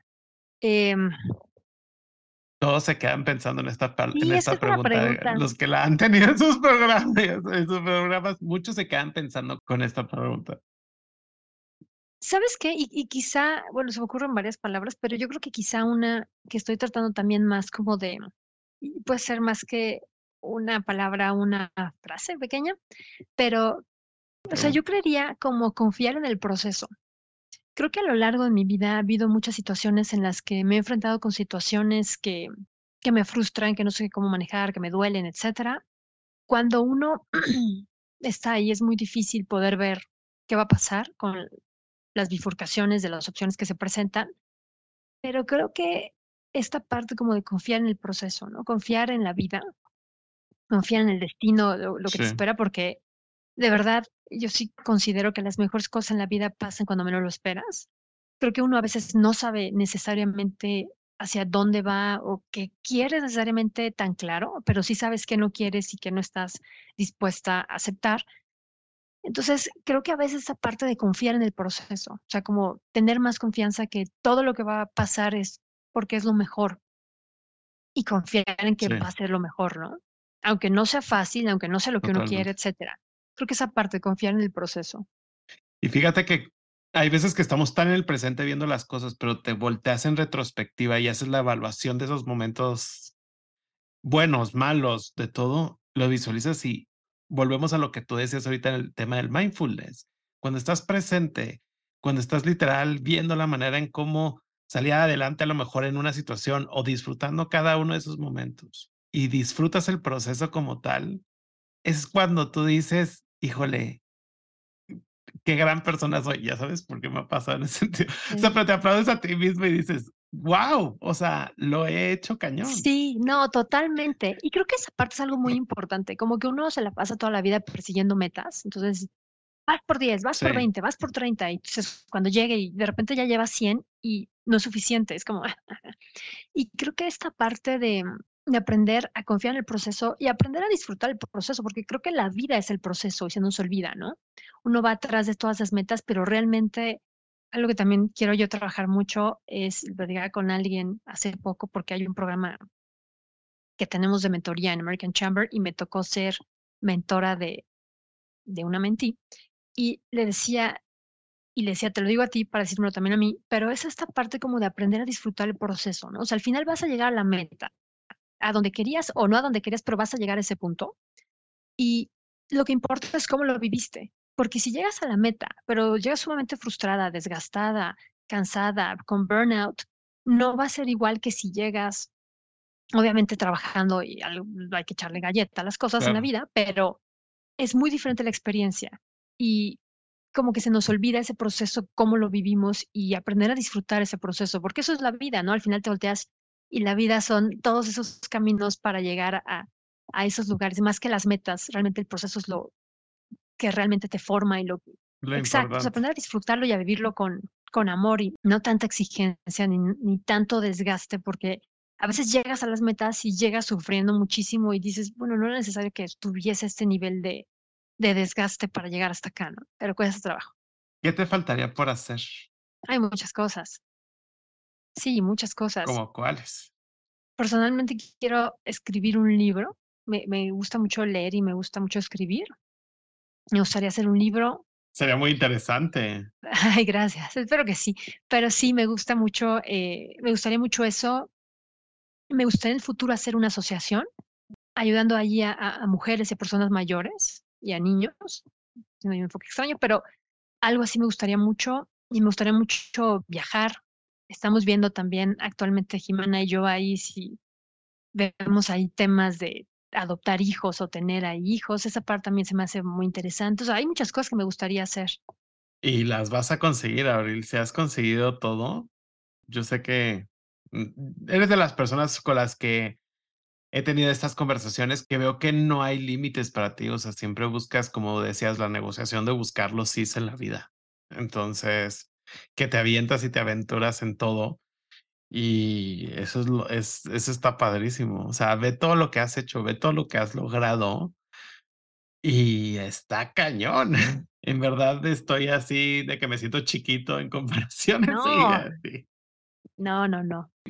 Todos se quedan pensando en esta pregunta. Los que la han tenido en sus programas, muchos se quedan pensando con esta pregunta. ¿Sabes qué? Y quizá, bueno, se me ocurren varias palabras, pero yo creo que quizá una que estoy tratando también más como de, puede ser más que una palabra, una frase pequeña, pero, o sea, yo creería como confiar en el proceso. Creo que a lo largo de mi vida ha habido muchas situaciones en las que me he enfrentado con situaciones que me frustran, que no sé cómo manejar, que me duelen, etc. Cuando uno está ahí es muy difícil poder ver qué va a pasar con las bifurcaciones de las opciones que se presentan, pero creo que esta parte como de confiar en el proceso, ¿no? Confiar en la vida, confiar en el destino, lo que te espera, porque de verdad yo sí considero que las mejores cosas en la vida pasan cuando menos lo esperas. Creo que uno a veces no sabe necesariamente hacia dónde va o qué quieres necesariamente tan claro, pero sí sabes qué no quieres y qué no estás dispuesta a aceptar. Entonces, creo que a veces esa parte de confiar en el proceso, o sea, como tener más confianza que todo lo que va a pasar es porque es lo mejor y confiar en que va a ser lo mejor, ¿no? Aunque no sea fácil, aunque no sea lo que uno quiere, etcétera. Creo que esa parte de confiar en el proceso. Y fíjate que hay veces que estamos tan en el presente viendo las cosas, pero te volteas en retrospectiva y haces la evaluación de esos momentos buenos, malos, de todo, lo visualizas y volvemos a lo que tú decías ahorita en el tema del mindfulness. Cuando estás presente, cuando estás literal viendo la manera en cómo salir adelante a lo mejor en una situación o disfrutando cada uno de esos momentos y disfrutas el proceso como tal, es cuando tú dices, híjole, qué gran persona soy, ya sabes por qué me ha pasado en ese sentido. Sí. O sea, pero te aplaudes a ti mismo y dices, wow, o sea, lo he hecho cañón. Sí, no, totalmente. Y creo que esa parte es algo muy importante, como que uno se la pasa toda la vida persiguiendo metas. Entonces, vas por 10, vas por 20, vas por 30, y entonces cuando llegue y de repente ya llevas 100 y no es suficiente, es como... Y creo que esta parte de aprender a confiar en el proceso y aprender a disfrutar el proceso, porque creo que la vida es el proceso y se nos olvida, ¿no? Uno va atrás de todas las metas, pero realmente algo que también quiero yo trabajar mucho es platicar con alguien hace poco, porque hay un programa que tenemos de mentoría en American Chamber y me tocó ser mentora de una mentee, y le decía, te lo digo a ti para decírmelo también a mí, pero es esta parte como de aprender a disfrutar el proceso, ¿no? O sea, al final vas a llegar a la meta, a donde querías o no a donde querías, pero vas a llegar a ese punto. Y lo que importa es cómo lo viviste. Porque si llegas a la meta, pero llegas sumamente frustrada, desgastada, cansada, con burnout, no va a ser igual que si llegas, obviamente trabajando, y hay que echarle galleta a las cosas en la vida, pero es muy diferente la experiencia. Y como que se nos olvida ese proceso, cómo lo vivimos, y aprender a disfrutar ese proceso, porque eso es la vida, ¿no? Al final te volteas y la vida son todos esos caminos para llegar a esos lugares, más que las metas. Realmente el proceso es lo que realmente te forma y lo... Exacto, o sea, aprender a disfrutarlo y a vivirlo con amor y no tanta exigencia ni tanto desgaste, porque a veces llegas a las metas y llegas sufriendo muchísimo y dices, bueno, no era necesario que tuviese este nivel de desgaste para llegar hasta acá, ¿no? Pero cuesta trabajo. ¿Qué te faltaría por hacer? Hay muchas cosas. Sí, muchas cosas. ¿Cómo cuáles? Personalmente quiero escribir un libro. Me gusta mucho leer y me gusta mucho escribir. Me gustaría hacer un libro. Sería muy interesante. Ay, gracias. Espero que sí. Pero sí, me gusta mucho, me gustaría mucho eso. Me gustaría en el futuro hacer una asociación ayudando allí a mujeres y a personas mayores y a niños. No hay un enfoque extraño, pero algo así me gustaría mucho. Y me gustaría mucho viajar. Estamos viendo también actualmente, Jimena y yo, ahí si vemos ahí temas de adoptar hijos o tener ahí hijos. Esa parte también se me hace muy interesante. O sea, hay muchas cosas que me gustaría hacer. Y las vas a conseguir, Abril. Si has conseguido todo, yo sé que eres de las personas con las que he tenido estas conversaciones que veo que no hay límites para ti. O sea, siempre buscas, como decías, la negociación de buscar los sís en la vida. Entonces, que te avientas y te aventuras en todo, y eso está padrísimo. O sea, ve todo lo que has hecho, ve todo lo que has logrado, y está cañón. En verdad estoy así de que me siento chiquito en comparación. No.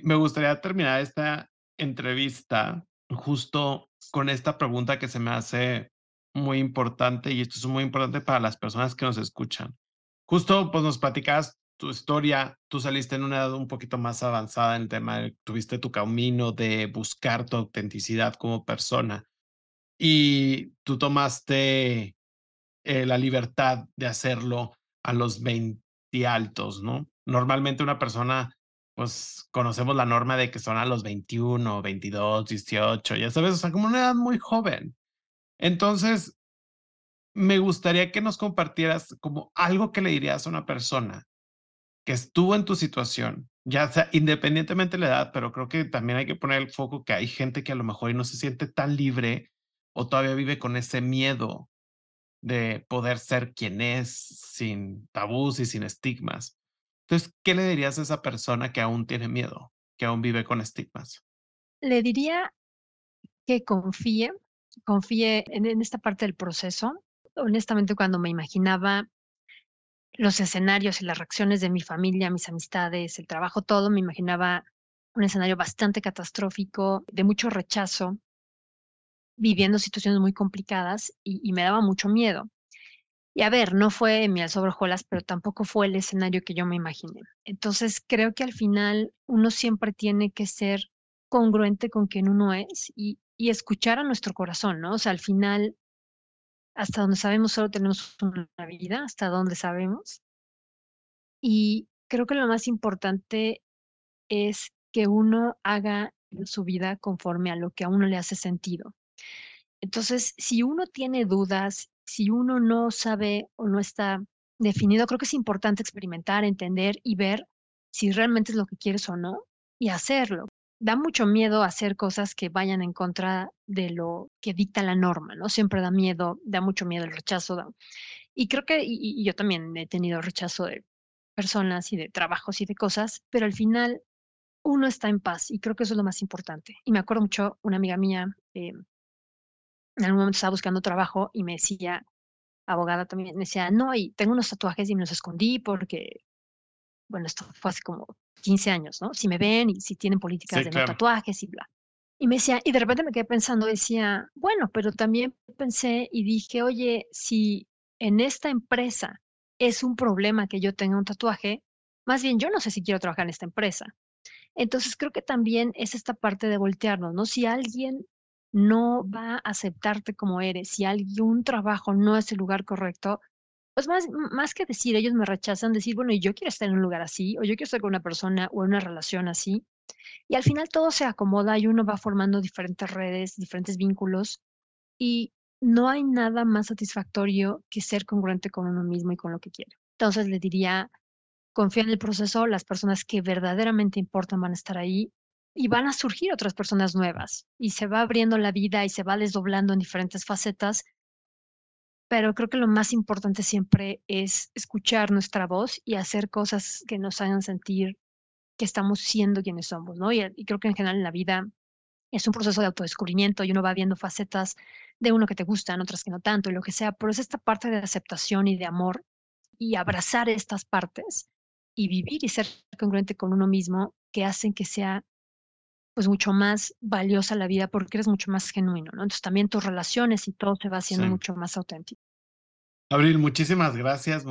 Me gustaría terminar esta entrevista justo con esta pregunta que se me hace muy importante, y esto es muy importante para las personas que nos escuchan. Justo, pues nos platicabas tu historia. Tú saliste en una edad un poquito más avanzada en el tema, tuviste tu camino de buscar tu autenticidad como persona, y tú tomaste la libertad de hacerlo a los 20 altos, ¿no? Normalmente una persona, pues conocemos la norma de que son a los 21, 22, 18, ya sabes, o sea, como una edad muy joven. Entonces, me gustaría que nos compartieras como algo que le dirías a una persona que estuvo en tu situación, ya sea independientemente de la edad, pero creo que también hay que poner el foco que hay gente que a lo mejor no se siente tan libre o todavía vive con ese miedo de poder ser quien es, sin tabús y sin estigmas. Entonces, ¿qué le dirías a esa persona que aún tiene miedo, que aún vive con estigmas? Le diría que confíe en esta parte del proceso. Honestamente, cuando me imaginaba los escenarios y las reacciones de mi familia, mis amistades, el trabajo, todo, me imaginaba un escenario bastante catastrófico, de mucho rechazo, viviendo situaciones muy complicadas, y me daba mucho miedo. Y a ver, no fue miel sobre hojuelas, pero tampoco fue el escenario que yo me imaginé. Entonces, creo que al final uno siempre tiene que ser congruente con quien uno es y escuchar a nuestro corazón, ¿no? O sea, al final, hasta donde sabemos solo tenemos una vida, hasta donde sabemos. Y creo que lo más importante es que uno haga su vida conforme a lo que a uno le hace sentido. Entonces, si uno tiene dudas, si uno no sabe o no está definido, creo que es importante experimentar, entender y ver si realmente es lo que quieres o no, y hacerlo. Da mucho miedo hacer cosas que vayan en contra de lo que dicta la norma, ¿no? Siempre da miedo, da mucho miedo el rechazo. Y creo que y yo también he tenido rechazo de personas y de trabajos y de cosas, pero al final uno está en paz y creo que eso es lo más importante. Y me acuerdo mucho, una amiga mía en algún momento estaba buscando trabajo y me decía, abogada también, me decía, no, y tengo unos tatuajes y me los escondí porque, bueno, esto fue hace como 15 años, ¿no? Si me ven y si tienen políticas de no tatuajes y bla. Y me decía, y de repente me quedé pensando, decía, bueno, pero también pensé y dije, oye, si en esta empresa es un problema que yo tenga un tatuaje, más bien yo no sé si quiero trabajar en esta empresa. Entonces creo que también es esta parte de voltearnos, ¿no? Si alguien no va a aceptarte como eres, si algún trabajo no es el lugar correcto, pues más que decir, ellos me rechazan, decir, bueno, y yo quiero estar en un lugar así, o yo quiero estar con una persona o en una relación así. Y al final todo se acomoda y uno va formando diferentes redes, diferentes vínculos, y no hay nada más satisfactorio que ser congruente con uno mismo y con lo que quiere. Entonces le diría, confía en el proceso, las personas que verdaderamente importan van a estar ahí y van a surgir otras personas nuevas y se va abriendo la vida y se va desdoblando en diferentes facetas, pero creo que lo más importante siempre es escuchar nuestra voz y hacer cosas que nos hagan sentir que estamos siendo quienes somos, ¿no? Y creo que en general en la vida es un proceso de autodescubrimiento y uno va viendo facetas de uno que te gustan, otras que no tanto, y lo que sea, pero es esta parte de aceptación y de amor y abrazar estas partes y vivir y ser congruente con uno mismo que hacen que sea pues mucho más valiosa la vida porque eres mucho más genuino, ¿no? Entonces también tus relaciones y todo se va haciendo mucho más auténtico. Abril, muchísimas gracias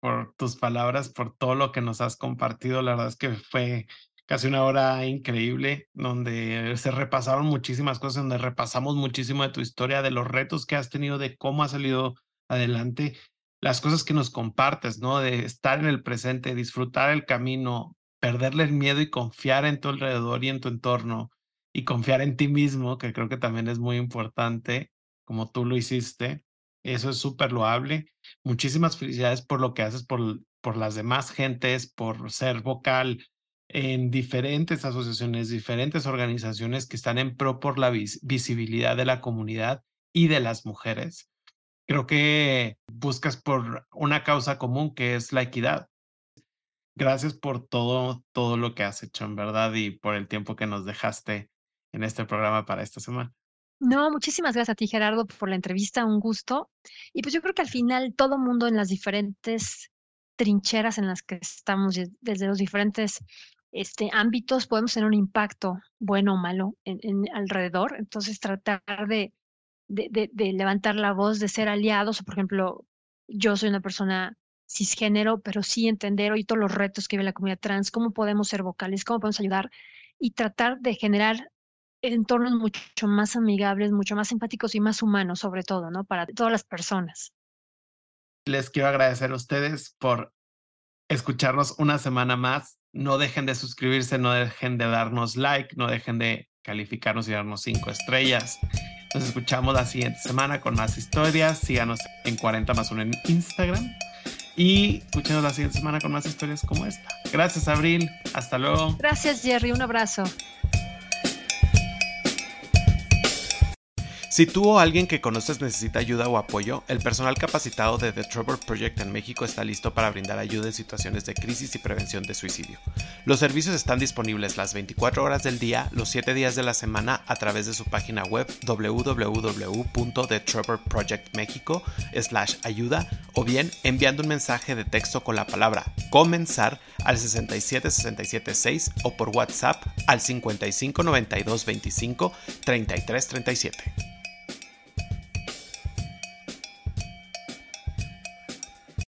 por tus palabras, por todo lo que nos has compartido. La verdad es que fue casi una hora increíble donde se repasaron muchísimas cosas, donde repasamos muchísimo de tu historia, de los retos que has tenido, de cómo has salido adelante, las cosas que nos compartes, ¿no? De estar en el presente, disfrutar el camino, perderle el miedo y confiar en tu alrededor y en tu entorno y confiar en ti mismo, que creo que también es muy importante, como tú lo hiciste. Eso es súper loable. Muchísimas felicidades por lo que haces, por las demás gentes, por ser vocal en diferentes asociaciones, diferentes organizaciones que están en pro por la visibilidad de la comunidad y de las mujeres. Creo que buscas por una causa común que es la equidad. Gracias por todo lo que has hecho, en verdad, y por el tiempo que nos dejaste en este programa para esta semana. No, muchísimas gracias a ti, Gerardo, por la entrevista, un gusto. Y pues yo creo que al final todo mundo en las diferentes trincheras en las que estamos, desde los diferentes ámbitos, podemos tener un impacto bueno o malo en alrededor. Entonces tratar de levantar la voz, de ser aliados. Por ejemplo, yo soy una persona cisgénero, pero sí entender hoy todos los retos que vive la comunidad trans, cómo podemos ser vocales, cómo podemos ayudar y tratar de generar entornos mucho más amigables, mucho más empáticos y más humanos, sobre todo, ¿no? Para todas las personas. Les quiero agradecer a ustedes por escucharnos una semana más. No dejen de suscribirse, no dejen de darnos like, no dejen de calificarnos y darnos 5 estrellas. Nos escuchamos la siguiente semana con más historias. Síganos en 40 más 1 en Instagram y escúchenos la siguiente semana con más historias como esta. Gracias, Abril. Hasta luego. Gracias, Jerry. Un abrazo. Si tú o alguien que conoces necesita ayuda o apoyo, el personal capacitado de The Trevor Project en México está listo para brindar ayuda en situaciones de crisis y prevención de suicidio. Los servicios están disponibles las 24 horas del día, los 7 días de la semana a través de su página web www.thetrevorprojectmexico.com/ayuda o bien enviando un mensaje de texto con la palabra comenzar al 67676 o por WhatsApp al 5592253337.